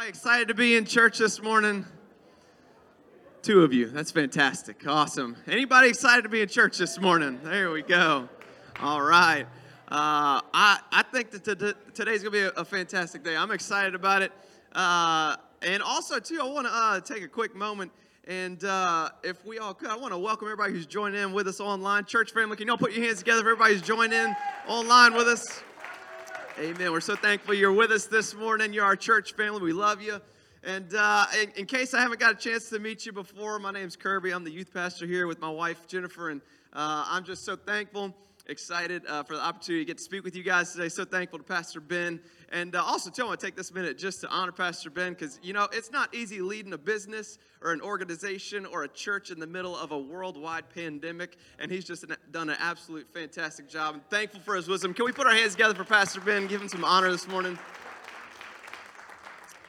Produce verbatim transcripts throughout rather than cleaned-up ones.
Everybody excited to be in church this morning? Two of you. That's fantastic. Awesome. Anybody excited to be in church this morning? There we go. All right. Uh, I, I think that t- today's going to be a, a fantastic day. I'm excited about it. Uh, and also, too, I want to uh, take a quick moment. And uh, if we all could, I want to welcome everybody who's joining in with us online. Church family, can y'all put your hands together for everybody who's joining in online with us? Amen. We're so thankful you're with us this morning. You're our church family. We love you. And uh, in, in case I haven't got a chance to meet you before, my name's Kirby. I'm the youth pastor here with my wife, Jennifer. And uh, I'm just so thankful, excited uh, for the opportunity to get to speak with you guys today. So thankful to Pastor Ben. And uh, also, too, I want to take this minute just to honor Pastor Ben because, you know, it's not easy leading a business or an organization or a church in the middle of a worldwide pandemic. And he's just an, done an absolute fantastic job. I'm thankful for his wisdom. Can we put our hands together for Pastor Ben? Give him some honor this morning.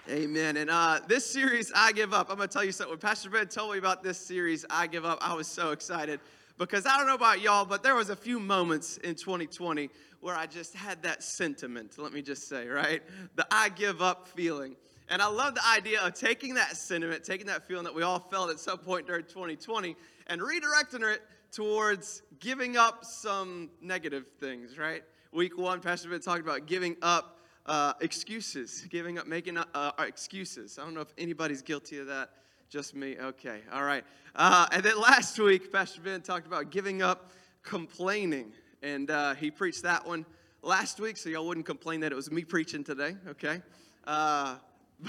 Amen. And uh, this series, I Give Up, I'm going to tell you something. When Pastor Ben told me about this series, I Give Up, I was so excited. Because I don't know about y'all, but there was a few moments in twenty twenty where I just had that sentiment, let me just say, right? The I give up feeling. And I love the idea of taking that sentiment, taking that feeling that we all felt at some point during twenty twenty and redirecting it towards giving up some negative things, right? Week one, Pastor Ben talked about giving up uh, excuses, giving up, making up, uh, excuses. I don't know if anybody's guilty of that. Just me? Okay. All right. Uh, and then last week, Pastor Ben talked about giving up complaining. And uh, he preached that one last week, so y'all wouldn't complain that it was me preaching today. Okay. Uh,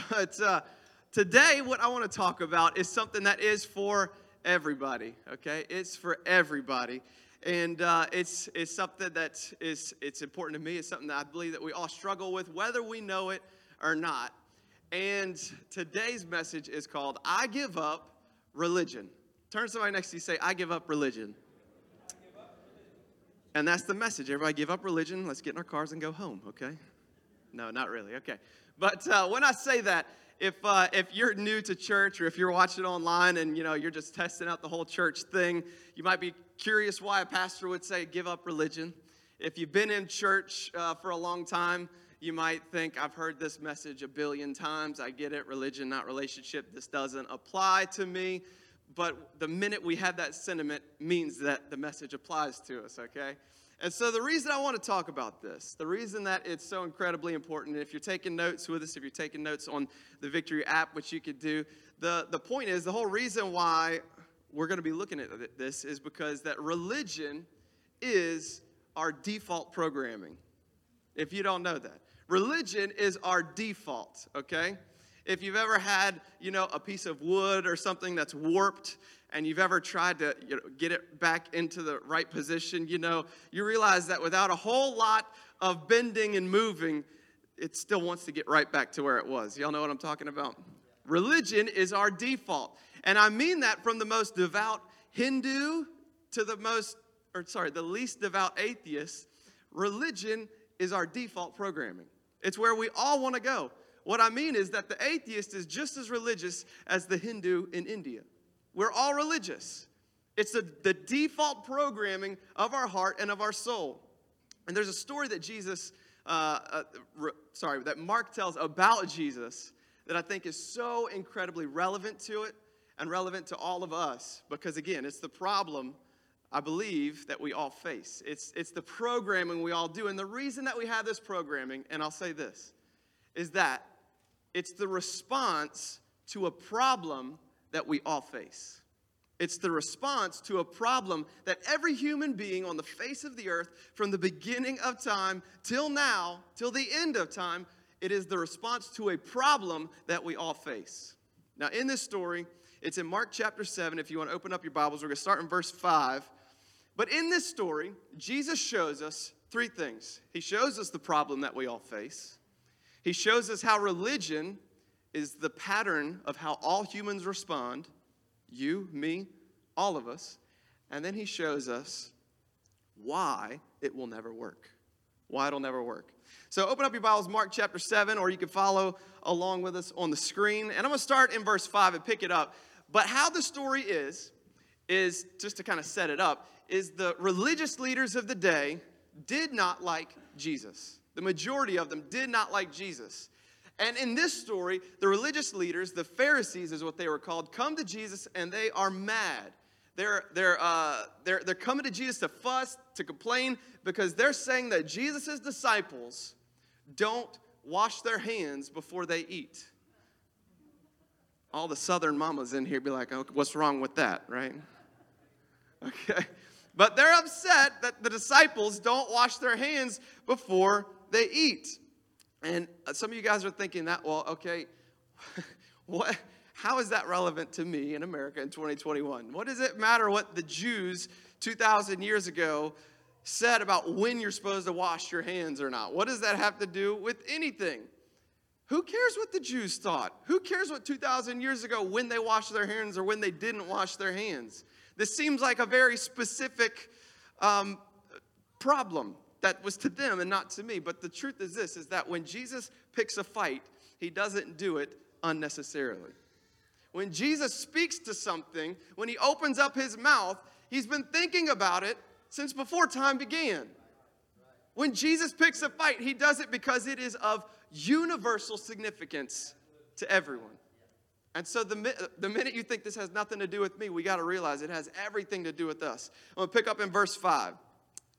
but uh, today, what I want to talk about is something that is for everybody. Okay. It's for everybody. And uh, it's it's something that is it's important to me. It's something that I believe that we all struggle with, whether we know it or not. And today's message is called, I Give Up Religion. Turn to somebody next to you and say, I give up religion. I give up religion. And that's the message. Everybody give up religion. Let's get in our cars and go home, okay? No, not really. Okay. But uh, when I say that, if uh, if you're new to church or if you're watching online and, you know, you're just testing out the whole church thing, you might be curious why a pastor would say, give up religion. If you've been in church uh, for a long time, you might think, I've heard this message a billion times. I get it. Religion, not relationship. This doesn't apply to me. But the minute we have that sentiment means that the message applies to us, okay? And so the reason I want to talk about this, the reason that it's so incredibly important, if you're taking notes with us, if you're taking notes on the Victory app, which you could do, the, the point is, the whole reason why we're going to be looking at this is because that religion is our default programming, if you don't know that. Religion is our default, okay? If you've ever had, you know, a piece of wood or something that's warped and you've ever tried to, you know, get it back into the right position, you know, you realize that without a whole lot of bending and moving, it still wants to get right back to where it was. Y'all know what I'm talking about? Religion is our default. And I mean that from the most devout Hindu to the most, or sorry, the least devout atheist. Religion is our default programming. It's where we all want to go. What I mean is that the atheist is just as religious as the Hindu in India. We're all religious. It's the, the default programming of our heart and of our soul. And there's a story that Jesus, uh, uh, re, sorry, that Mark tells about Jesus that I think is so incredibly relevant to it and relevant to all of us. Because again, it's the problem I believe that we all face. It's, it's the programming we all do. And the reason that we have this programming, and I'll say this, is that it's the response to a problem that we all face. It's the response to a problem that every human being on the face of the earth, from the beginning of time till now, till the end of time, it is the response to a problem that we all face. Now, in this story, it's in Mark chapter seven. If you want to open up your Bibles, we're going to start in verse five. But in this story, Jesus shows us three things. He shows us the problem that we all face. He shows us how religion is the pattern of how all humans respond. You, me, all of us. And then he shows us why it will never work. Why it'll never work. So open up your Bibles, Mark chapter seven, or you can follow along with us on the screen. And I'm going to start in verse five and pick it up. But how the story is, is just to kind of set it up, is the religious leaders of the day did not like Jesus. The majority of them did not like Jesus. And in this story, the religious leaders, the Pharisees is what they were called, come to Jesus and they are mad. They're, they're, uh, they're, they're coming to Jesus to fuss, to complain, because they're saying that Jesus' disciples don't wash their hands before they eat. All the southern mamas in here be like, oh, what's wrong with that, right? Okay. But they're upset that the disciples don't wash their hands before they eat. And some of you guys are thinking that, well, okay, what? How is that relevant to me in America in twenty twenty-one? What does it matter what the Jews two thousand years ago said about when you're supposed to wash your hands or not? What does that have to do with anything? Who cares what the Jews thought? Who cares what two thousand years ago when they washed their hands or when they didn't wash their hands? This seems like a very specific um, problem that was to them and not to me. But the truth is this, is that when Jesus picks a fight, he doesn't do it unnecessarily. When Jesus speaks to something, when he opens up his mouth, he's been thinking about it since before time began. When Jesus picks a fight, he does it because it is of universal significance to everyone. And so the, the minute you think this has nothing to do with me, we got to realize it has everything to do with us. I'm going to pick up in verse five.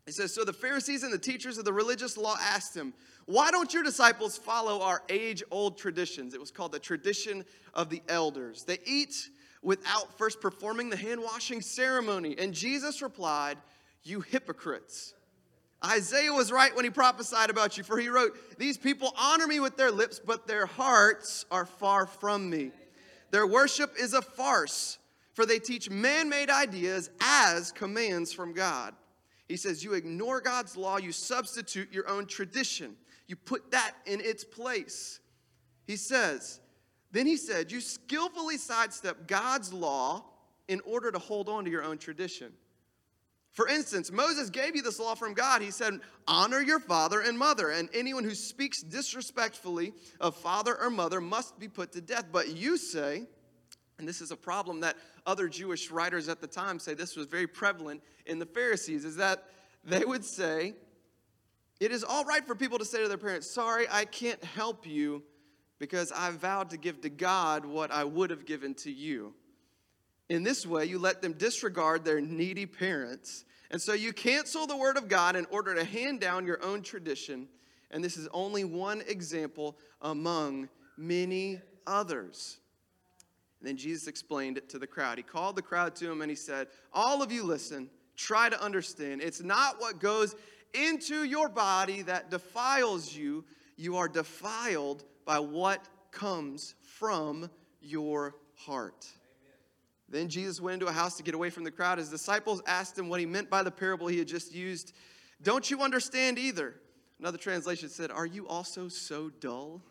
It says, so the Pharisees and the teachers of the religious law asked him, why don't your disciples follow our age-old traditions? It was called the tradition of the elders. They eat without first performing the hand-washing ceremony. And Jesus replied, you hypocrites. Isaiah was right when he prophesied about you, for he wrote, these people honor me with their lips, but their hearts are far from me. Their worship is a farce, for they teach man-made ideas as commands from God. He says, you ignore God's law, you substitute your own tradition. You put that in its place. He says, then he said, you skillfully sidestep God's law in order to hold on to your own tradition. For instance, Moses gave you this law from God. He said, honor your father and mother, and anyone who speaks disrespectfully of father or mother must be put to death. But you say, and this is a problem that other Jewish writers at the time say this was very prevalent in the Pharisees, is that they would say, it is all right for people to say to their parents, sorry, I can't help you because I vowed to give to God what I would have given to you. In this way, you let them disregard their needy parents. And so you cancel the word of God in order to hand down your own tradition. And this is only one example among many others. And then Jesus explained it to the crowd. He called the crowd to him and he said, all of you listen, try to understand. It's not what goes into your body that defiles you. You are defiled by what comes from your heart. Then Jesus went into a house to get away from the crowd. His disciples asked him what he meant by the parable he had just used. Don't you understand either? Another translation said, are you also so dull?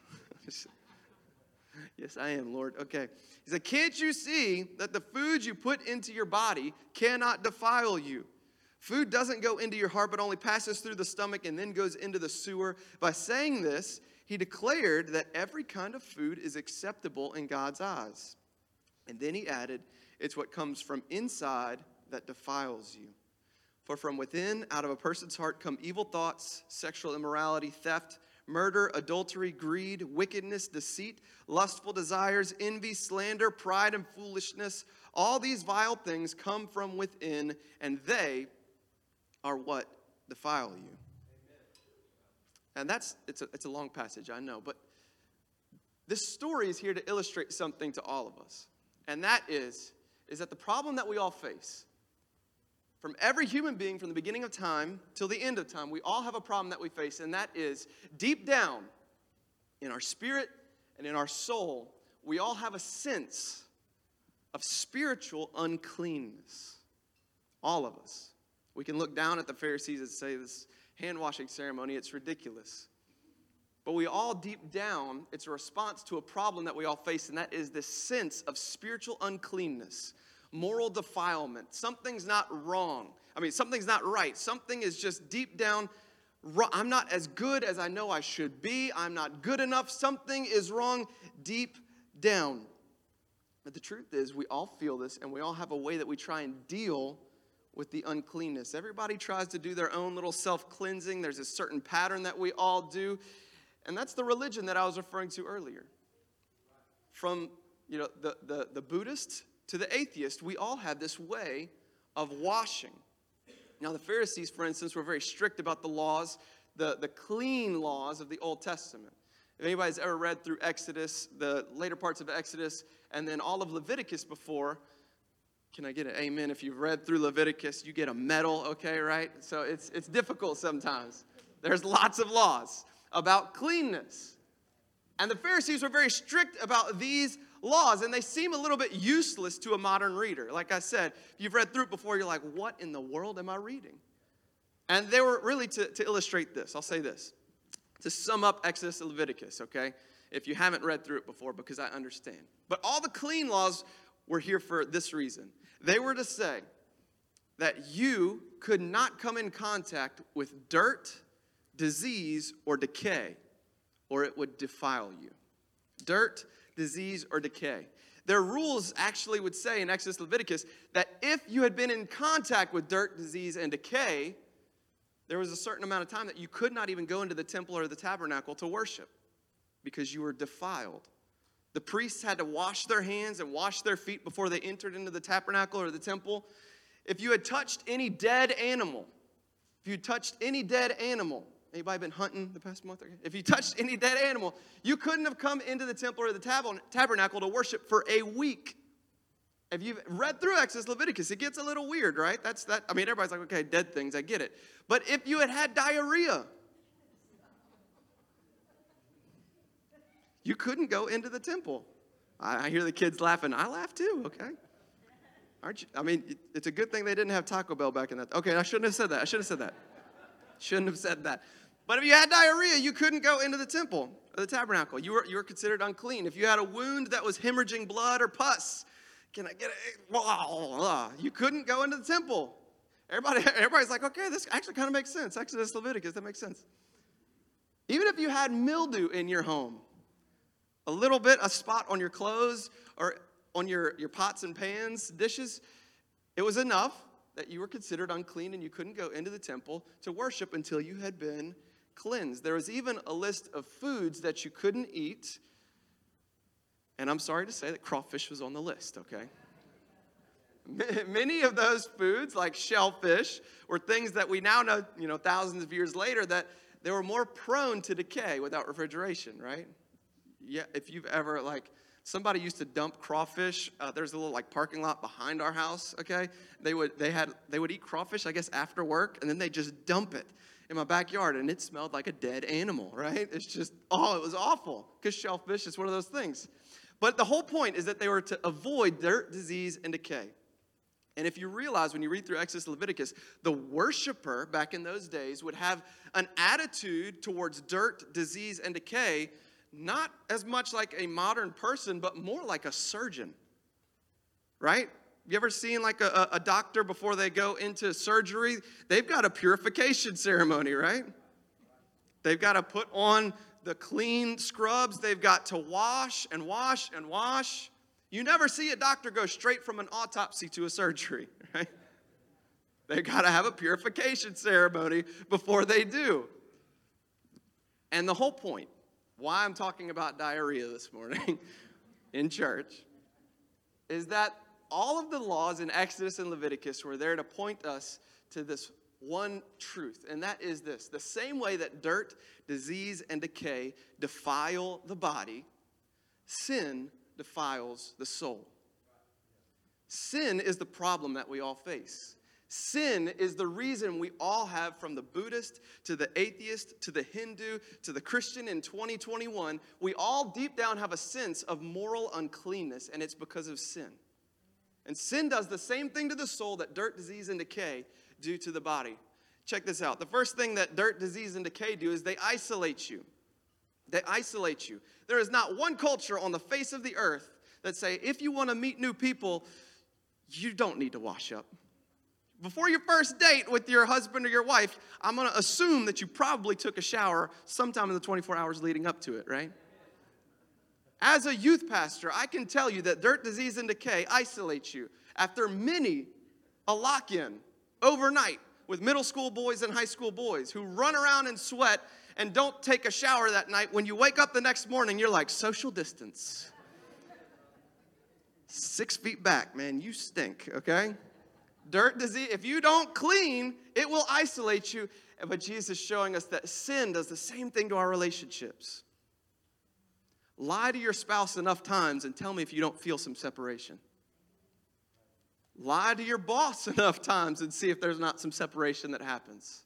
Yes, I am, Lord. Okay. He said, can't you see that the food you put into your body cannot defile you? Food doesn't go into your heart, but only passes through the stomach and then goes into the sewer. By saying this, he declared that every kind of food is acceptable in God's eyes. And then he added, it's what comes from inside that defiles you. For from within, out of a person's heart, come evil thoughts, sexual immorality, theft, murder, adultery, greed, wickedness, deceit, lustful desires, envy, slander, pride, and foolishness. All these vile things come from within, and they are what defile you. And that's, it's a, it's a long passage, I know, but this story is here to illustrate something to all of us. And that is, is that the problem that we all face, from every human being from the beginning of time till the end of time, we all have a problem that we face, and that is deep down in our spirit and in our soul, we all have a sense of spiritual uncleanness. All of us. We can look down at the Pharisees and say, this hand-washing ceremony, it's ridiculous. But we all, deep down, it's a response to a problem that we all face, and that is this sense of spiritual uncleanness, moral defilement. Something's not wrong. I mean, something's not right. Something is just deep down wrong. I'm not as good as I know I should be. I'm not good enough. Something is wrong deep down. But the truth is, we all feel this, and we all have a way that we try and deal with the uncleanness. Everybody tries to do their own little self-cleansing. There's a certain pattern that we all do. And that's the religion that I was referring to earlier. From, you know, the, the, the Buddhist to the atheist, we all have this way of washing. Now, the Pharisees, for instance, were very strict about the laws, the, the clean laws of the Old Testament. If anybody's ever read through Exodus, the later parts of Exodus, and then all of Leviticus before, can I get an amen? If you've read through Leviticus, you get a medal, okay, right? So it's it's difficult sometimes. There's lots of laws about cleanness. And the Pharisees were very strict about these laws, and they seem a little bit useless to a modern reader. Like I said, if you've read through it before, you're like, what in the world am I reading? And they were really, to, to illustrate this, I'll say this. To sum up Exodus and Leviticus, okay? If you haven't read through it before, because I understand. But all the clean laws were here for this reason. They were to say that you could not come in contact with dirt, disease, or decay, or it would defile you. Dirt, disease, or decay. Their rules actually would say in Exodus, Leviticus, that if you had been in contact with dirt, disease, and decay, there was a certain amount of time that you could not even go into the temple or the tabernacle to worship because you were defiled. The priests had to wash their hands and wash their feet before they entered into the tabernacle or the temple. If you had touched any dead animal, if you touched any dead animal, anybody been hunting the past month? If you touched any dead animal, you couldn't have come into the temple or the tab- tabernacle to worship for a week. If you've read through Exodus, Leviticus, it gets a little weird, right? That's that. I mean, everybody's like, okay, dead things, I get it. But if you had had diarrhea, you couldn't go into the temple. I, I hear the kids laughing. I laugh too, okay? Aren't you? I mean, it, it's a good thing they didn't have Taco Bell back in that. Okay, I shouldn't have said that. I should have said that. Shouldn't have said that. But if you had diarrhea, you couldn't go into the temple or the tabernacle. You were you were considered unclean. If you had a wound that was hemorrhaging blood or pus, Can I get it? You couldn't go into the temple. Everybody, everybody's like, okay, this actually kind of makes sense. Exodus, Leviticus, that makes sense. Even if you had mildew in your home, a little bit, a spot on your clothes or on your, your pots and pans, dishes, it was enough that you were considered unclean and you couldn't go into the temple to worship until you had been cleansed. There was even a list of foods that you couldn't eat. And I'm sorry to say that crawfish was on the list, okay? Many of those foods, like shellfish, were things that we now know, you know, thousands of years later, that they were more prone to decay without refrigeration, right? Yeah, if you've ever, like, somebody used to dump crawfish. Uh, there's a little, like, parking lot behind our house, okay? They would, they had, they would eat crawfish, I guess, after work, and then they just dump it in my backyard, and it smelled like a dead animal, right? It's just, oh, it was awful, because shellfish is one of those things. But the whole point is that they were to avoid dirt, disease, and decay. And if you realize when you read through Exodus and Leviticus, the worshiper back in those days would have an attitude towards dirt, disease, and decay, not as much like a modern person, but more like a surgeon, right? You ever seen like a, a doctor before they go into surgery? They've got a purification ceremony, right? They've got to put on the clean scrubs, they've got to wash and wash and wash. You never see a doctor go straight from an autopsy to a surgery, right? They've got to have a purification ceremony before they do. And the whole point, why I'm talking about diarrhea this morning in church, is that all of the laws in Exodus and Leviticus were there to point us to this one truth, and that is this. The same way that dirt, disease, and decay defile the body, sin defiles the soul. Sin is the problem that we all face. Sin is the reason we all have, from the Buddhist to the atheist to the Hindu to the Christian in twenty twenty-one, we all deep down have a sense of moral uncleanness, and it's because of sin. And sin does the same thing to the soul that dirt, disease, and decay do to the body. Check this out. The first thing that dirt, disease, and decay do is they isolate you. They isolate you. There is not one culture on the face of the earth that say, if you want to meet new people, you don't need to wash up. Before your first date with your husband or your wife, I'm going to assume that you probably took a shower sometime in the twenty-four hours leading up to it, right? As a youth pastor, I can tell you that dirt, disease, and decay isolate you. After many a lock-in overnight with middle school boys and high school boys who run around and sweat and don't take a shower that night, when you wake up the next morning, you're like, social distance. Six feet back, man, you stink, okay? Dirt, disease, if you don't clean, it will isolate you. But Jesus is showing us that sin does the same thing to our relationships. Lie to your spouse enough times and tell me if you don't feel some separation. Lie to your boss enough times and see if there's not some separation that happens.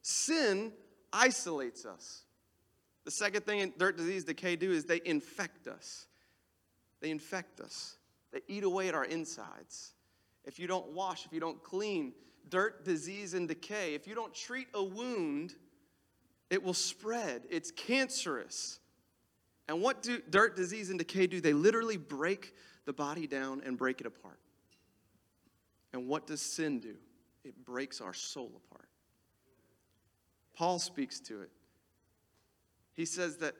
Sin isolates us. The second thing in dirt, disease, decay do is they infect us. They infect us. They eat away at our insides. If you don't wash, if you don't clean, dirt, disease, and decay, if you don't treat a wound, it will spread. It's cancerous. And what do dirt, disease, and decay do? They literally break the body down and break it apart. And what does sin do? It breaks our soul apart. Paul speaks to it. He says that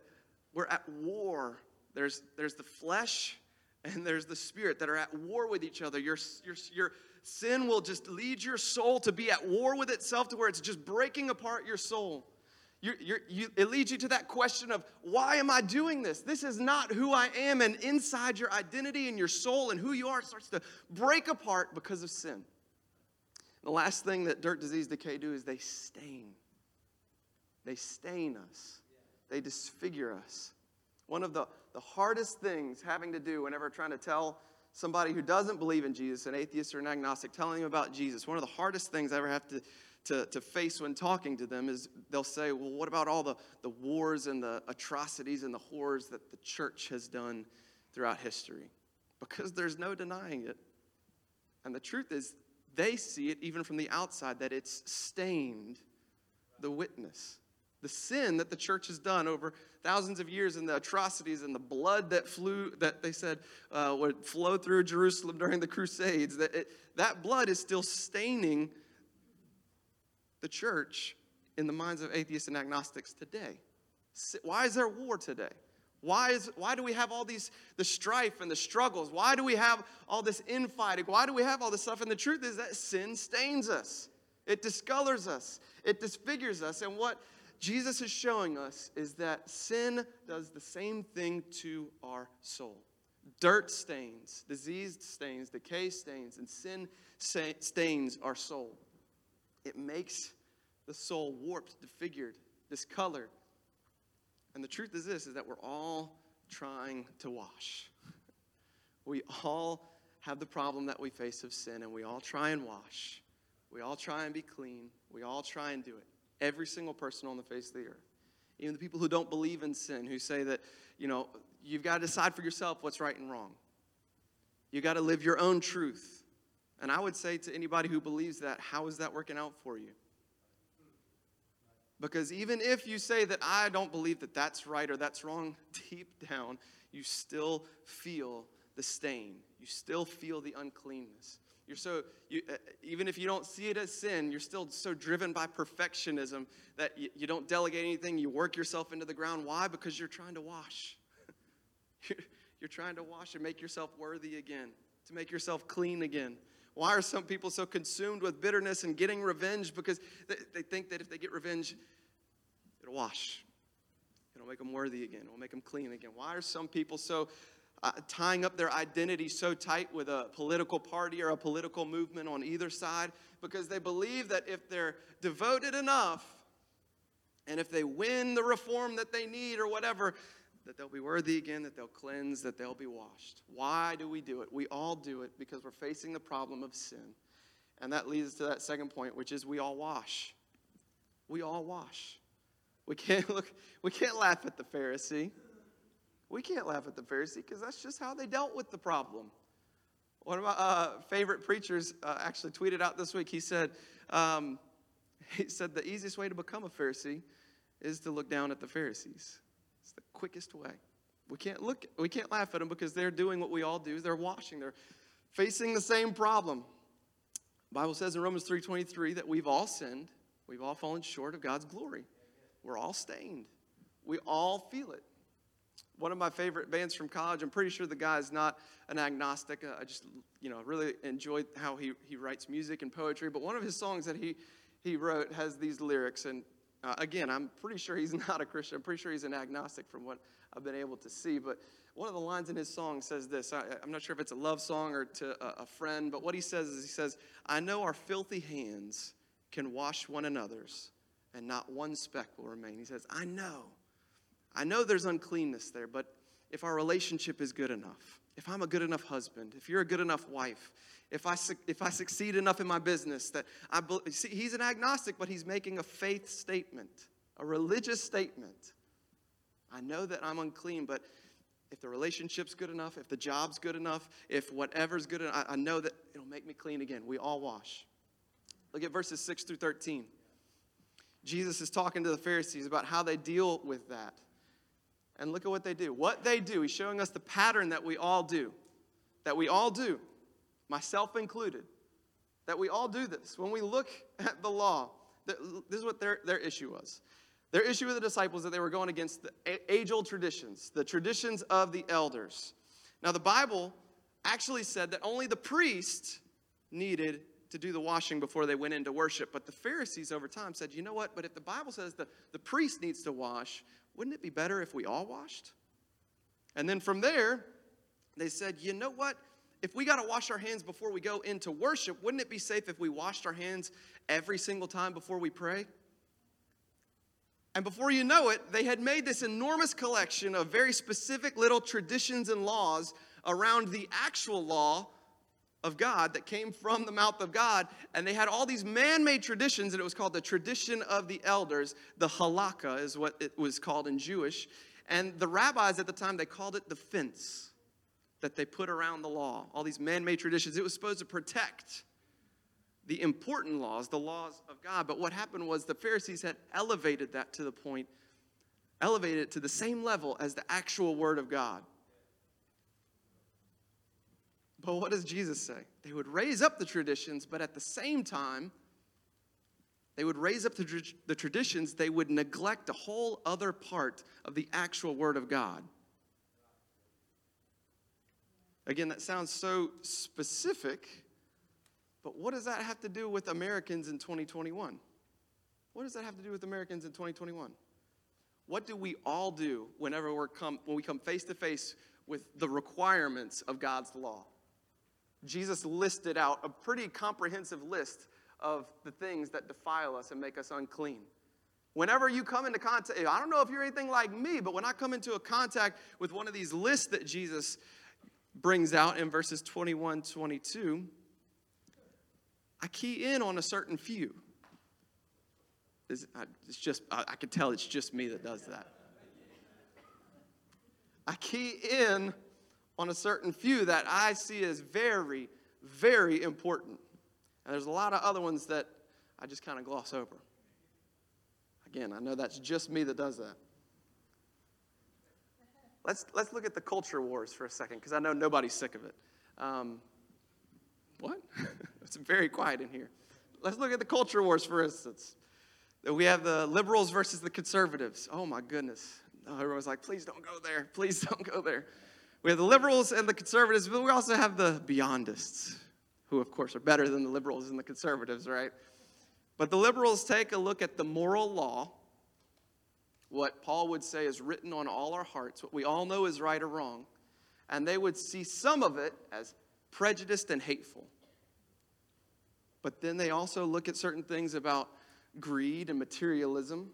we're at war. There's, there's the flesh and there's the spirit that are at war with each other. Your, your, your sin will just lead your soul to be at war with itself, to where it's just breaking apart your soul. You're, you're, you, it leads you to that question of, why am I doing this? This is not who I am. And inside your identity and your soul and who you are starts to break apart because of sin. And the last thing that dirt, disease, decay do is they stain. They stain us. They disfigure us. One of the, the hardest things having to do whenever trying to tell somebody who doesn't believe in Jesus, an atheist or an agnostic, telling them about Jesus, one of the hardest things I ever have to To, to face when talking to them is they'll say, well, what about all the, the wars and the atrocities and the horrors that the church has done throughout history? Because there's no denying it. And the truth is, they see it even from the outside, that it's stained the witness. The sin that the church has done over thousands of years and the atrocities and the blood that flew, that they said uh, would flow through Jerusalem during the Crusades, that it, that blood is still staining the church in the minds of atheists and agnostics today. Why is there war today? Why is why do we have all these the strife and the struggles? Why do we have all this infighting? Why do we have all this stuff? And the truth is that sin stains us. It discolors us. It disfigures us. And what Jesus is showing us is that sin does the same thing to our soul. Dirt stains, disease stains, decay stains, and sin stains our soul. It makes the soul warped, disfigured, discolored. And the truth is this, is that we're all trying to wash. We all have the problem that we face of sin, and we all try and wash. We all try and be clean. We all try and do it. Every single person on the face of the earth. Even the people who don't believe in sin, who say that, you know, you've got to decide for yourself what's right and wrong. You've got to live your own truth. And I would say to anybody who believes that, how is that working out for you? Because even if you say that I don't believe that that's right or that's wrong, deep down, you still feel the stain. You still feel the uncleanness. You're so, you, uh, even if you don't see it as sin, you're still so driven by perfectionism that you, you don't delegate anything. You work yourself into the ground. Why? Because you're trying to wash. you're, you're trying to wash and make yourself worthy again, to make yourself clean again. Why are some people so consumed with bitterness and getting revenge? Because they, they think that if they get revenge, it'll wash. It'll make them worthy again. It'll make them clean again. Why are some people so uh, tying up their identity so tight with a political party or a political movement on either side? Because they believe that if they're devoted enough and if they win the reform that they need or whatever, that they'll be worthy again, that they'll cleanse, that they'll be washed. Why do we do it? We all do it because we're facing the problem of sin. And that leads to that second point, which is we all wash. We all wash. We can't look, we can't laugh at the Pharisee. We can't laugh at the Pharisee because that's just how they dealt with the problem. One of my uh, favorite preachers uh, actually tweeted out this week. He said, um, he said the easiest way to become a Pharisee is to look down at the Pharisees. It's the quickest way. We can't look, we can't laugh at them because they're doing what we all do. They're washing. They're facing the same problem. The Bible says in Romans three twenty-three that we've all sinned. We've all fallen short of God's glory. We're all stained. We all feel it. One of my favorite bands from college, I'm pretty sure the guy's not an agnostic. I just, you know, really enjoyed how he, he writes music and poetry. But one of his songs that he, he wrote has these lyrics, and Uh, again, I'm pretty sure he's not a Christian. I'm pretty sure he's an agnostic from what I've been able to see. But one of the lines in his song says this. I, I'm not sure if it's a love song or to a, a friend, but what he says is he says, "I know our filthy hands can wash one another's, and not one speck will remain." He says, I know. I know there's uncleanness there, but if our relationship is good enough, if I'm a good enough husband, if you're a good enough wife, if I su- if I succeed enough in my business that I be- see, he's an agnostic, but he's making a faith statement, a religious statement. I know that I'm unclean, but if the relationship's good enough, if the job's good enough, if whatever's good enough, I, I know that it'll make me clean again. We all wash. Look at verses six through thirteen. Jesus is talking to the Pharisees about how they deal with that. And look at what they do. What they do, he's showing us the pattern that we all do. That we all do. Myself included. That we all do this. When we look at the law, this is what their, their issue was. Their issue with the disciples is that they were going against the age-old traditions. The traditions of the elders. Now the Bible actually said that only the priest needed to do the washing before they went into worship. But the Pharisees over time said, you know what? But if the Bible says the, the priest needs to wash, wouldn't it be better if we all washed? And then from there, they said, you know what? If we got to wash our hands before we go into worship, wouldn't it be safe if we washed our hands every single time before we pray? And before you know it, they had made this enormous collection of very specific little traditions and laws around the actual law of God that came from the mouth of God, and they had all these man-made traditions, and it was called the tradition of the elders. The halakha is what it was called in Jewish, and the rabbis at the time, they called it the fence that they put around the law, all these man-made traditions. It was supposed to protect the important laws, the laws of God, but what happened was the Pharisees had elevated that to the point, elevated it to the same level as the actual Word of God. But what does Jesus say? They would raise up the traditions, but at the same time, they would raise up the, the traditions. They would neglect a whole other part of the actual Word of God. Again, that sounds so specific, but what does that have to do with Americans in twenty twenty-one? What does that have to do with Americans in twenty twenty-one? What do we all do whenever we're come when we come face to face with the requirements of God's law? Jesus listed out a pretty comprehensive list of the things that defile us and make us unclean. Whenever you come into contact, I don't know if you're anything like me, but when I come into a contact with one of these lists that Jesus brings out in verses twenty-one, twenty-two, I key in on a certain few. It's just, I can tell it's just me that does that. I key in on a certain few that I see as very, very important. And there's a lot of other ones that I just kind of gloss over. Again, I know that's just me that does that. Let's let's look at the culture wars for a second, because I know nobody's sick of it. Um, what? It's very quiet in here. Let's look at the culture wars, for instance. We have the liberals versus the conservatives. Oh, my goodness. Oh, everyone's like, please don't go there. Please don't go there. We have the liberals and the conservatives, but we also have the beyondists, who, of course, are better than the liberals and the conservatives, right? But the liberals take a look at the moral law, what Paul would say is written on all our hearts, what we all know is right or wrong, and they would see some of it as prejudiced and hateful. But then they also look at certain things about greed and materialism,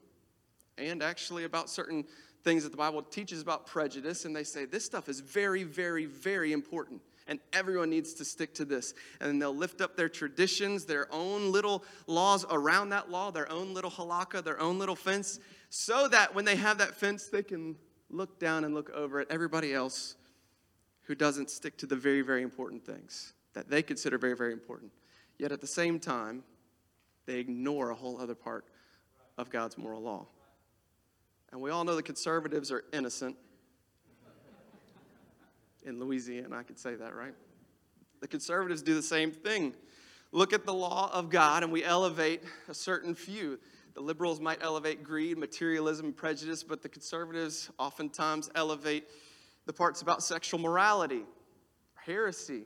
and actually about certain things that the Bible teaches about prejudice, and they say, this stuff is very, very, very important, and everyone needs to stick to this. And then they'll lift up their traditions, their own little laws around that law, their own little halakha, their own little fence, so that when they have that fence, they can look down and look over at everybody else who doesn't stick to the very, very important things that they consider very, very important. Yet at the same time, they ignore a whole other part of God's moral law. And we all know the conservatives are innocent. In Louisiana, I could say that, right? The conservatives do the same thing. Look at the law of God, and we elevate a certain few. The liberals might elevate greed, materialism, prejudice, but the conservatives oftentimes elevate the parts about sexual morality, heresy,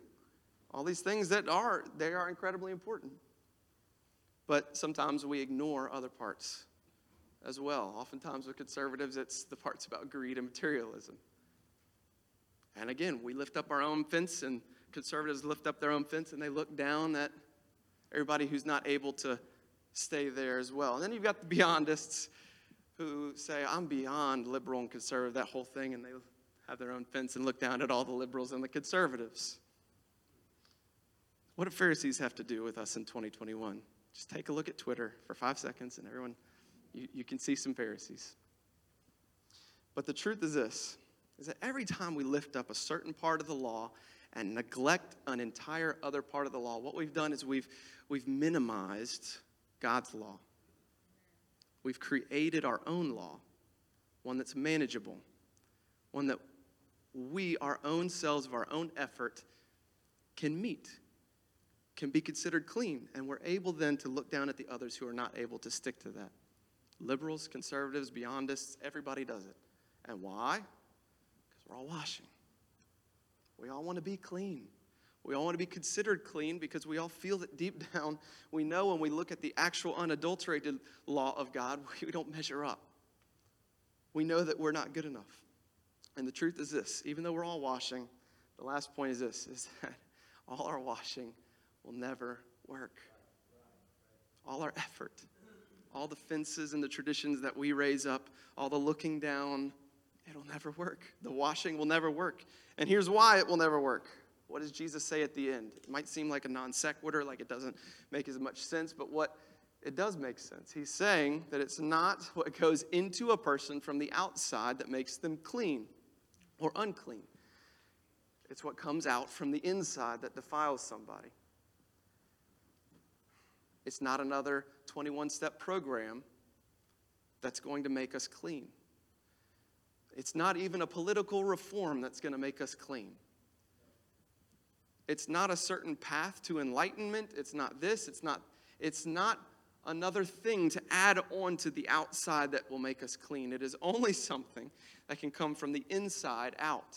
all these things that are, they are incredibly important. But sometimes we ignore other parts as well. Oftentimes with conservatives, it's the parts about greed and materialism. And again, we lift up our own fence, and conservatives lift up their own fence, and they look down at everybody who's not able to stay there as well. And then you've got the beyondists who say, I'm beyond liberal and conservative, that whole thing, and they have their own fence and look down at all the liberals and the conservatives. What do Pharisees have to do with us in twenty twenty-one? Just take a look at Twitter for five seconds, and everyone, you, you can see some Pharisees. But the truth is this, is that every time we lift up a certain part of the law and neglect an entire other part of the law, what we've done is we've we've minimized God's law. We've created our own law, one that's manageable, one that we, our own selves, of our own effort, can meet, can be considered clean, and we're able then to look down at the others who are not able to stick to that. Liberals, conservatives, beyondists, everybody does it. And why? Because we're all washing. We all want to be clean. We all want to be considered clean because we all feel that deep down, we know when we look at the actual unadulterated law of God, we don't measure up. We know that we're not good enough. And the truth is this, even though we're all washing, the last point is this, is that all our washing will never work. All our effort, all the fences and the traditions that we raise up, all the looking down, it'll never work. The washing will never work. And here's why it will never work. What does Jesus say at the end? It might seem like a non sequitur, like it doesn't make as much sense, but what it does make sense. He's saying that it's not what goes into a person from the outside that makes them clean or unclean. It's what comes out from the inside that defiles somebody. It's not another twenty-one step program that's going to make us clean. It's not even a political reform that's going to make us clean. It's not a certain path to enlightenment. It's not this. It's not, it's not another thing to add on to the outside that will make us clean. It is only something that can come from the inside out.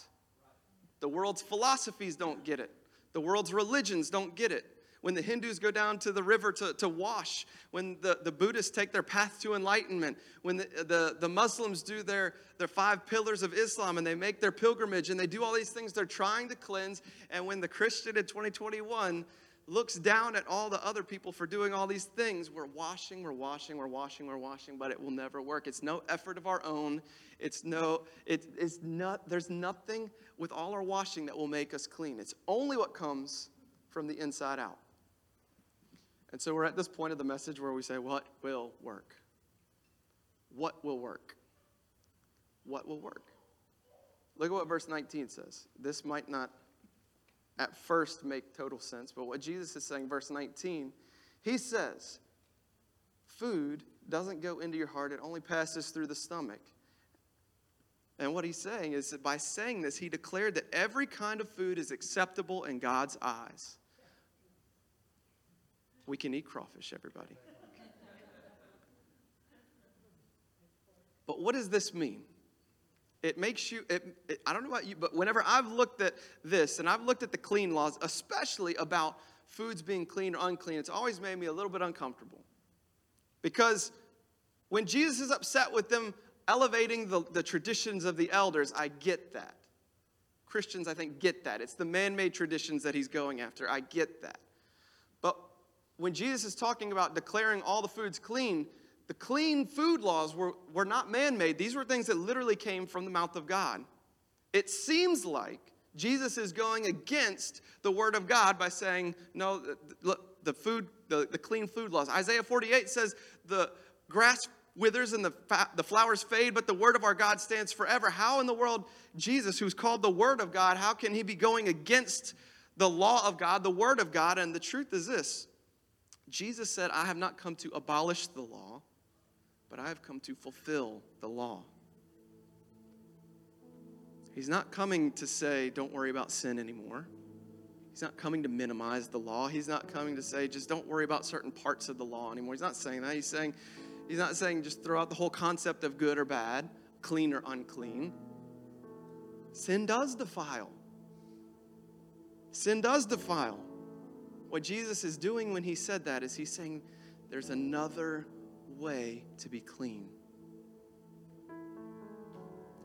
The world's philosophies don't get it. The world's religions don't get it. When the Hindus go down to the river to, to wash, when the, the Buddhists take their path to enlightenment, when the, the, the Muslims do their, their five pillars of Islam and they make their pilgrimage and they do all these things they're trying to cleanse, and when the Christian in twenty twenty-one looks down at all the other people for doing all these things, we're washing, we're washing, we're washing, we're washing, but it will never work. It's no effort of our own. It's no, it, it's not, there's nothing with all our washing that will make us clean. It's only what comes from the inside out. And so we're at this point of the message where we say, what will work? What will work? What will work? Look at what verse nineteen says. This might not at first make total sense, but what Jesus is saying, verse nineteen, he says, food doesn't go into your heart, it only passes through the stomach. And what he's saying is that by saying this, he declared that every kind of food is acceptable in God's eyes. We can eat crawfish, everybody. But what does this mean? It makes you, it, it, I don't know about you, but whenever I've looked at this, and I've looked at the clean laws, especially about foods being clean or unclean, it's always made me a little bit uncomfortable. Because when Jesus is upset with them elevating the, the traditions of the elders, I get that. Christians, I think, get that. It's the man-made traditions that he's going after. I get that. But when Jesus is talking about declaring all the foods clean, the clean food laws were, were not man-made. These were things that literally came from the mouth of God. It seems like Jesus is going against the word of God by saying, no, look, the food, the, the clean food laws. Isaiah forty-eight says, the grass withers and the, fa- the flowers fade, but the word of our God stands forever. How in the world, Jesus, who's called the word of God, how can he be going against the law of God, the word of God? And the truth is this. Jesus said, I have not come to abolish the law, but I have come to fulfill the law. He's not coming to say, don't worry about sin anymore. He's not coming to minimize the law. He's not coming to say, just don't worry about certain parts of the law anymore. He's not saying that. He's saying, he's not saying just throw out the whole concept of good or bad, clean or unclean. Sin does defile. Sin does defile. What Jesus is doing when he said that is he's saying there's another way to be clean.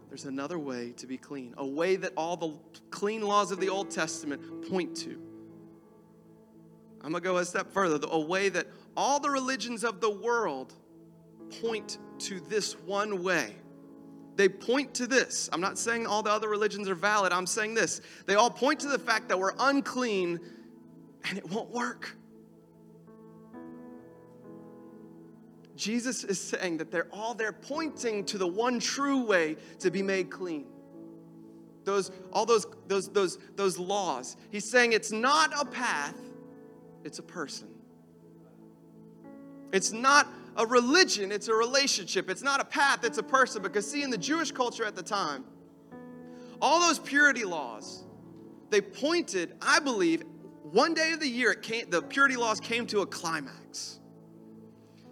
There's another way to be clean, a way that all the clean laws of the Old Testament point to. I'm going to go a step further, a way that all the religions of the world point to this one way. They point to this. I'm not saying all the other religions are valid. I'm saying this. They all point to the fact that we're unclean and it won't work. Jesus is saying that they're all they're pointing to the one true way to be made clean. Those all those those those those laws. He's saying it's not a path, it's a person. It's not a religion, it's a relationship. It's not a path, it's a person. Because see, in the Jewish culture at the time, all those purity laws, they pointed, I believe, one day of the year, it came, the purity laws came to a climax.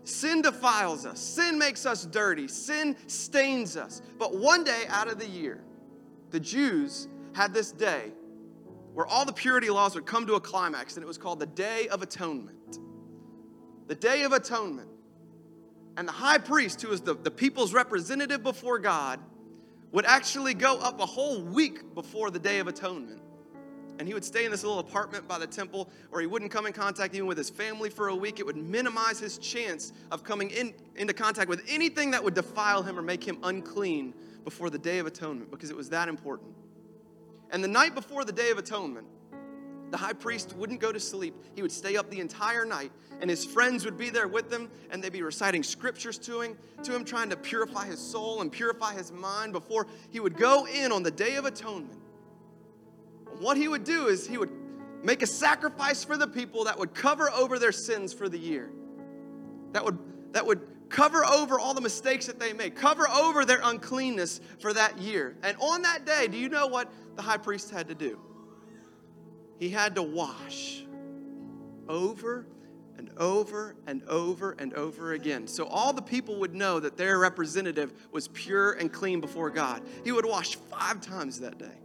Sin defiles us. Sin makes us dirty. Sin stains us. But one day out of the year, the Jews had this day where all the purity laws would come to a climax, and it was called the Day of Atonement. The Day of Atonement. And the high priest, who was the, the people's representative before God, would actually go up a whole week before the Day of Atonement. And he would stay in this little apartment by the temple, or he wouldn't come in contact even with his family for a week. It would minimize his chance of coming in, into contact with anything that would defile him or make him unclean before the Day of Atonement, because it was that important. And the night before the Day of Atonement, the high priest wouldn't go to sleep. He would stay up the entire night, and his friends would be there with him, and they'd be reciting scriptures to him, to him trying to purify his soul and purify his mind before he would go in on the Day of Atonement. What he would do is he would make a sacrifice for the people that would cover over their sins for the year. That would, that would cover over all the mistakes that they made, cover over their uncleanness for that year. And on that day, do you know what the high priest had to do? He had to wash over and over and over and over again. So all the people would know that their representative was pure and clean before God. He would wash five times that day.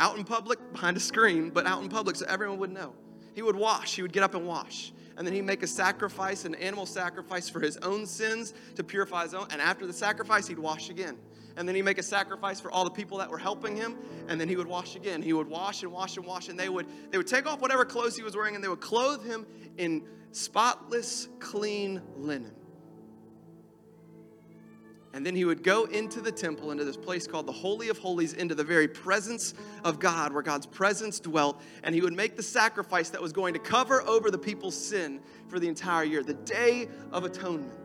Out in public, behind a screen, but out in public so everyone would know. He would wash. He would get up and wash. And then he'd make a sacrifice, an animal sacrifice for his own sins to purify his own. And after the sacrifice, he'd wash again. And then he'd make a sacrifice for all the people that were helping him. And then he would wash again. He would wash and wash and wash. And they would they would take off whatever clothes he was wearing, and they would clothe him in spotless, clean linen. And then he would go into the temple, into this place called the Holy of Holies, into the very presence of God, where God's presence dwelt. And he would make the sacrifice that was going to cover over the people's sin for the entire year, the Day of Atonement.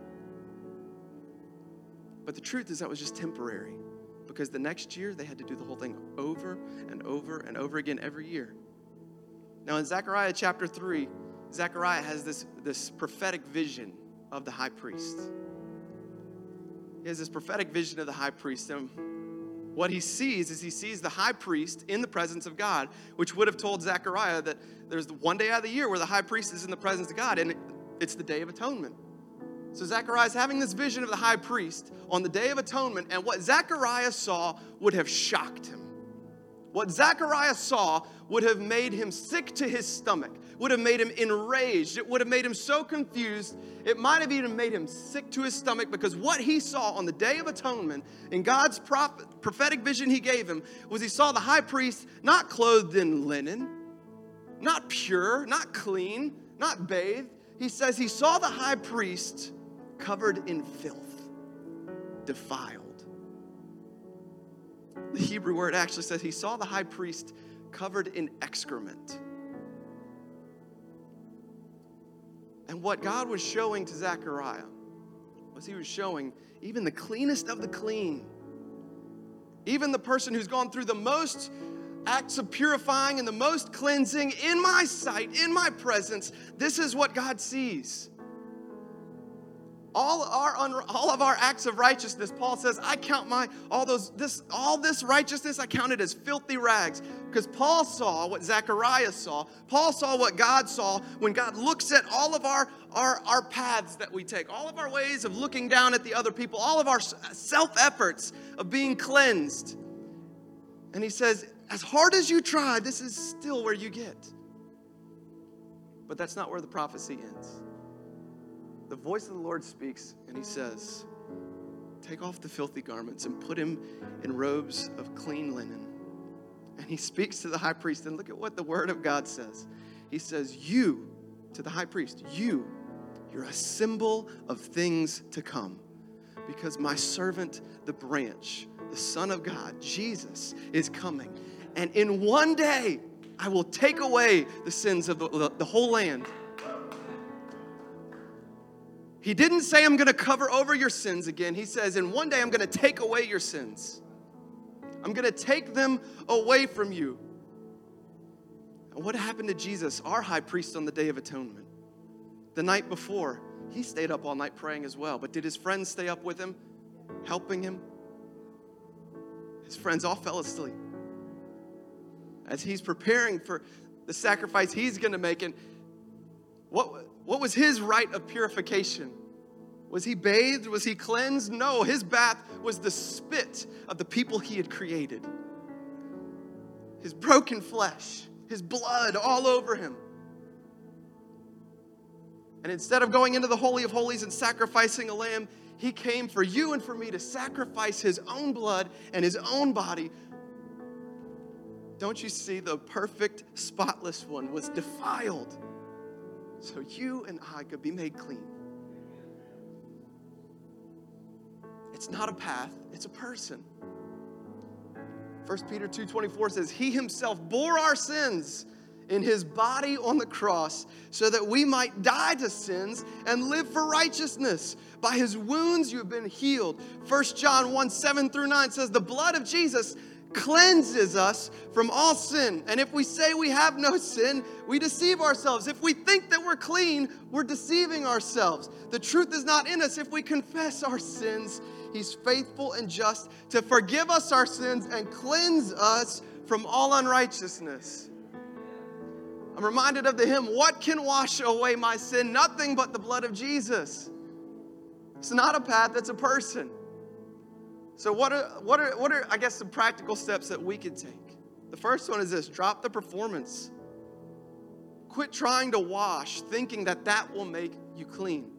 But the truth is that was just temporary, because the next year they had to do the whole thing over and over and over again every year. Now in Zechariah chapter three, Zechariah has this, this prophetic vision of the high priest. He has this prophetic vision of the high priest. And what he sees is he sees the high priest in the presence of God, which would have told Zechariah that there's one day out of the year where the high priest is in the presence of God, and it's the Day of Atonement. So Zechariah's having this vision of the high priest on the Day of Atonement, and what Zechariah saw would have shocked him. What Zechariah saw would have made him sick to his stomach, would have made him enraged. It would have made him so confused. It might have even made him sick to his stomach, because what he saw on the Day of Atonement in God's prophet, prophetic vision he gave him was he saw the high priest not clothed in linen, not pure, not clean, not bathed. He says he saw the high priest covered in filth, defiled. The Hebrew word actually says he saw the high priest covered in excrement. And what God was showing to Zechariah was he was showing even the cleanest of the clean, even the person who's gone through the most acts of purifying and the most cleansing in my sight, in my presence, this is what God sees. All our all of our acts of righteousness, Paul says, I count my all those this all this righteousness I counted as filthy rags, because Paul saw what Zechariah saw. Paul saw what God saw when God looks at all of our our our paths that we take, all of our ways of looking down at the other people, all of our self efforts of being cleansed, and he says, as hard as you try, this is still where you get. But that's not where the prophecy ends. The voice of the Lord speaks, and he says, take off the filthy garments and put him in robes of clean linen. And he speaks to the high priest, and look at what the word of God says. He says, you, to the high priest, you, you're a symbol of things to come, because my servant, the branch, the Son of God, Jesus, is coming. And in one day, I will take away the sins of the, the whole land. He didn't say, I'm going to cover over your sins again. He says, in one day, I'm going to take away your sins. I'm going to take them away from you. And what happened to Jesus, our high priest, on the Day of Atonement? The night before, he stayed up all night praying as well. But did his friends stay up with him, helping him? His friends all fell asleep as he's preparing for the sacrifice he's going to make. And what, what was his rite of purification? Was he bathed? Was he cleansed? No, his bath was the spit of the people he had created. His broken flesh, his blood all over him. And instead of going into the Holy of Holies and sacrificing a lamb, he came for you and for me to sacrifice his own blood and his own body. Don't you see, the perfect, spotless one was defiled so you and I could be made clean. It's not a path, it's a person. First Peter two twenty-four says, he himself bore our sins in his body on the cross so that we might die to sins and live for righteousness. By his wounds you have been healed. First John one, seven through nine says, the blood of Jesus cleanses us from all sin. And if we say we have no sin, we deceive ourselves. If we think that we're clean, we're deceiving ourselves. The truth is not in us. If we confess our sins, he's faithful and just to forgive us our sins and cleanse us from all unrighteousness. I'm reminded of the hymn, what can wash away my sin? Nothing but the blood of Jesus. It's not a path, it's a person. So what are, what are, what are, I guess, some practical steps that we can take? The first one is this: drop the performance. Quit trying to wash, thinking that that will make you clean.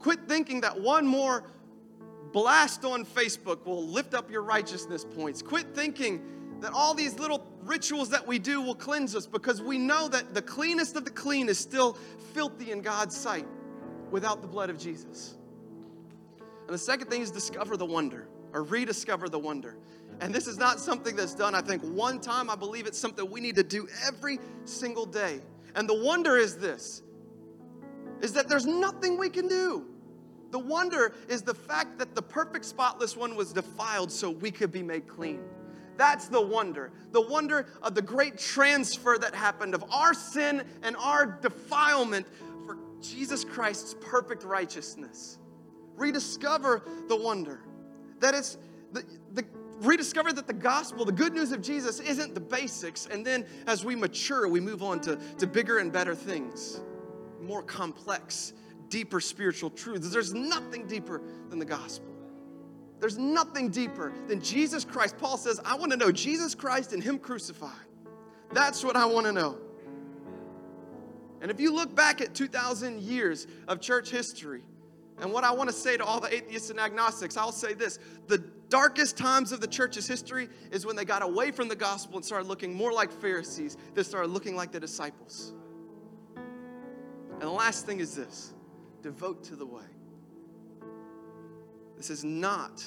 Quit thinking that one more blast on Facebook will lift up your righteousness points. Quit thinking that all these little rituals that we do will cleanse us, because we know that the cleanest of the clean is still filthy in God's sight without the blood of Jesus. And the second thing is discover the wonder, or rediscover the wonder. And this is not something that's done, I think, one time. I believe it's something we need to do every single day. And the wonder is this, is that there's nothing we can do. The wonder is the fact that the perfect spotless one was defiled so we could be made clean. That's the wonder. The wonder of the great transfer that happened of our sin and our defilement for Jesus Christ's perfect righteousness. Rediscover the wonder. That it's the, the rediscover that the gospel, the good news of Jesus, isn't the basics, and then as we mature, we move on to, to bigger and better things, more complex, deeper spiritual truths. There's nothing deeper than the gospel. There's nothing deeper than Jesus Christ. Paul says, I want to know Jesus Christ and him crucified. That's what I want to know. And if you look back at two thousand years of church history, and what I want to say to all the atheists and agnostics, I'll say this. The darkest times of the church's history is when they got away from the gospel and started looking more like Pharisees. They started looking like the disciples. And the last thing is this. Devote to the way. This is not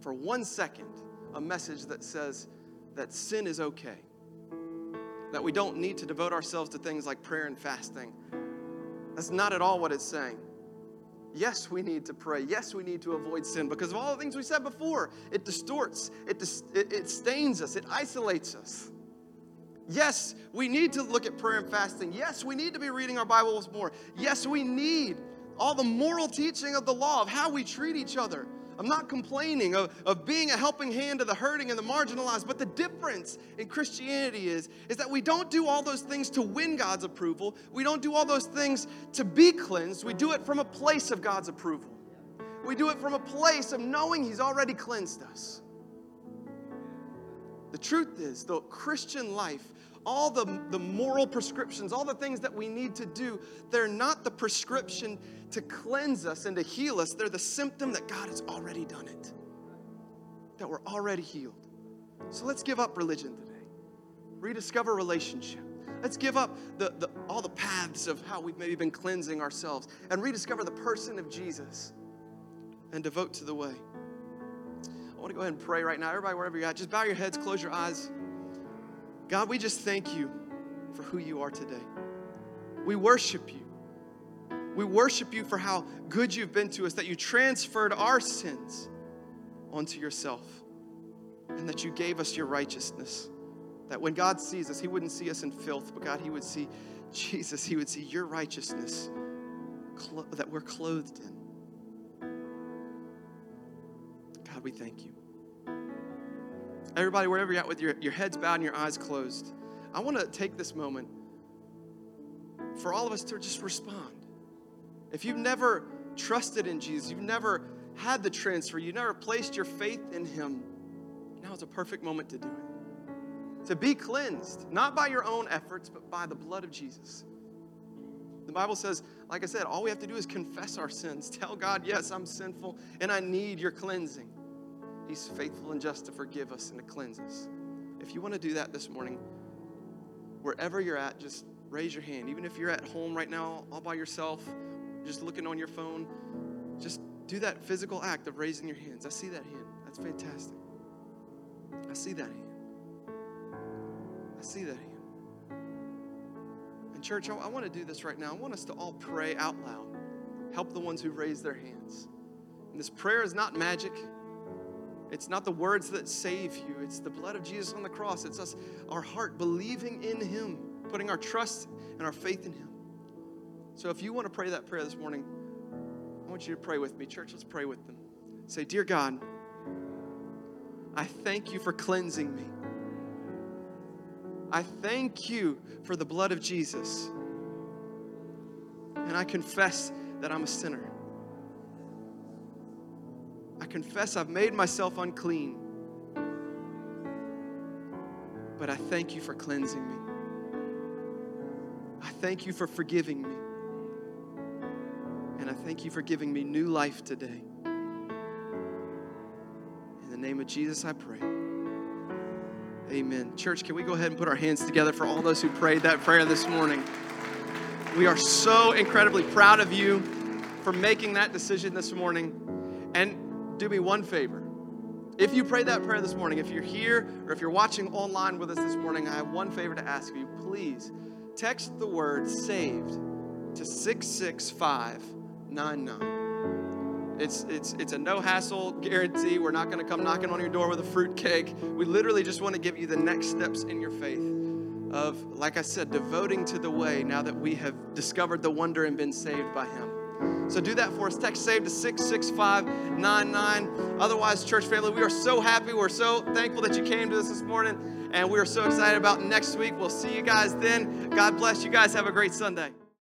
for one second a message that says that sin is okay, that we don't need to devote ourselves to things like prayer and fasting. That's not at all what it's saying. Yes, we need to pray. Yes, we need to avoid sin because of all the things we said before. It distorts. It, dis- it, it stains us. It isolates us. Yes, we need to look at prayer and fasting. Yes, we need to be reading our Bibles more. Yes, we need all the moral teaching of the law, of how we treat each other. I'm not complaining of, of being a helping hand to the hurting and the marginalized, but the difference in Christianity is, is that we don't do all those things to win God's approval. We don't do all those things to be cleansed. We do it from a place of God's approval. We do it from a place of knowing he's already cleansed us. The truth is, the Christian life all the, the moral prescriptions, all the things that we need to do, they're not the prescription to cleanse us and to heal us. They're the symptom that God has already done it, that we're already healed. So let's give up religion today. Rediscover relationship. Let's give up the, the, all the paths of how we've maybe been cleansing ourselves and rediscover the person of Jesus and devote to the way. I want to go ahead and pray right now. Everybody, wherever you're at, just bow your heads, close your eyes. God, we just thank you for who you are today. We worship you. We worship you for how good you've been to us, that you transferred our sins onto yourself and that you gave us your righteousness. That when God sees us, he wouldn't see us in filth, but God, he would see Jesus. He would see your righteousness clo- that we're clothed in. God, we thank you. Everybody, wherever you're at with your, your heads bowed and your eyes closed, I want to take this moment for all of us to just respond. If you've never trusted in Jesus, you've never had the transfer, you've never placed your faith in him, now is a perfect moment to do it. To be cleansed, not by your own efforts, but by the blood of Jesus. The Bible says, like I said, all we have to do is confess our sins. Tell God, yes, I'm sinful and I need your cleansing. He's faithful and just to forgive us and to cleanse us. If you want to do that this morning, wherever you're at, just raise your hand. Even if you're at home right now, all by yourself, just looking on your phone, just do that physical act of raising your hands. I see that hand. That's fantastic. I see that hand. I see that hand. And church, I, I want to do this right now. I want us to all pray out loud. Help the ones who raise their hands. And this prayer is not magic. It's not the words that save you. It's the blood of Jesus on the cross. It's us, our heart, believing in him, putting our trust and our faith in him. So if you want to pray that prayer this morning, I want you to pray with me. Church, let's pray with them. Say, dear God, I thank you for cleansing me. I thank you for the blood of Jesus. And I confess that I'm a sinner. I confess I've made myself unclean. But I thank you for cleansing me. I thank you for forgiving me. And I thank you for giving me new life today. In the name of Jesus, I pray. Amen. Church, can we go ahead and put our hands together for all those who prayed that prayer this morning? We are so incredibly proud of you for making that decision this morning. And do me one favor. If you prayed that prayer this morning, if you're here or if you're watching online with us this morning, I have one favor to ask you. Please text the word SAVED to six six five nine nine. It's it's it's a no-hassle guarantee. We're not going to come knocking on your door with a fruitcake. We literally just want to give you the next steps in your faith of, like I said, devoting to the way now that we have discovered the wonder and been saved by him. So do that for us. Text SAVE to six six five nine nine. Otherwise, church family, we are so happy. We're so thankful that you came to us this morning, and we are so excited about next week. We'll see you guys then. God bless you guys. Have a great Sunday.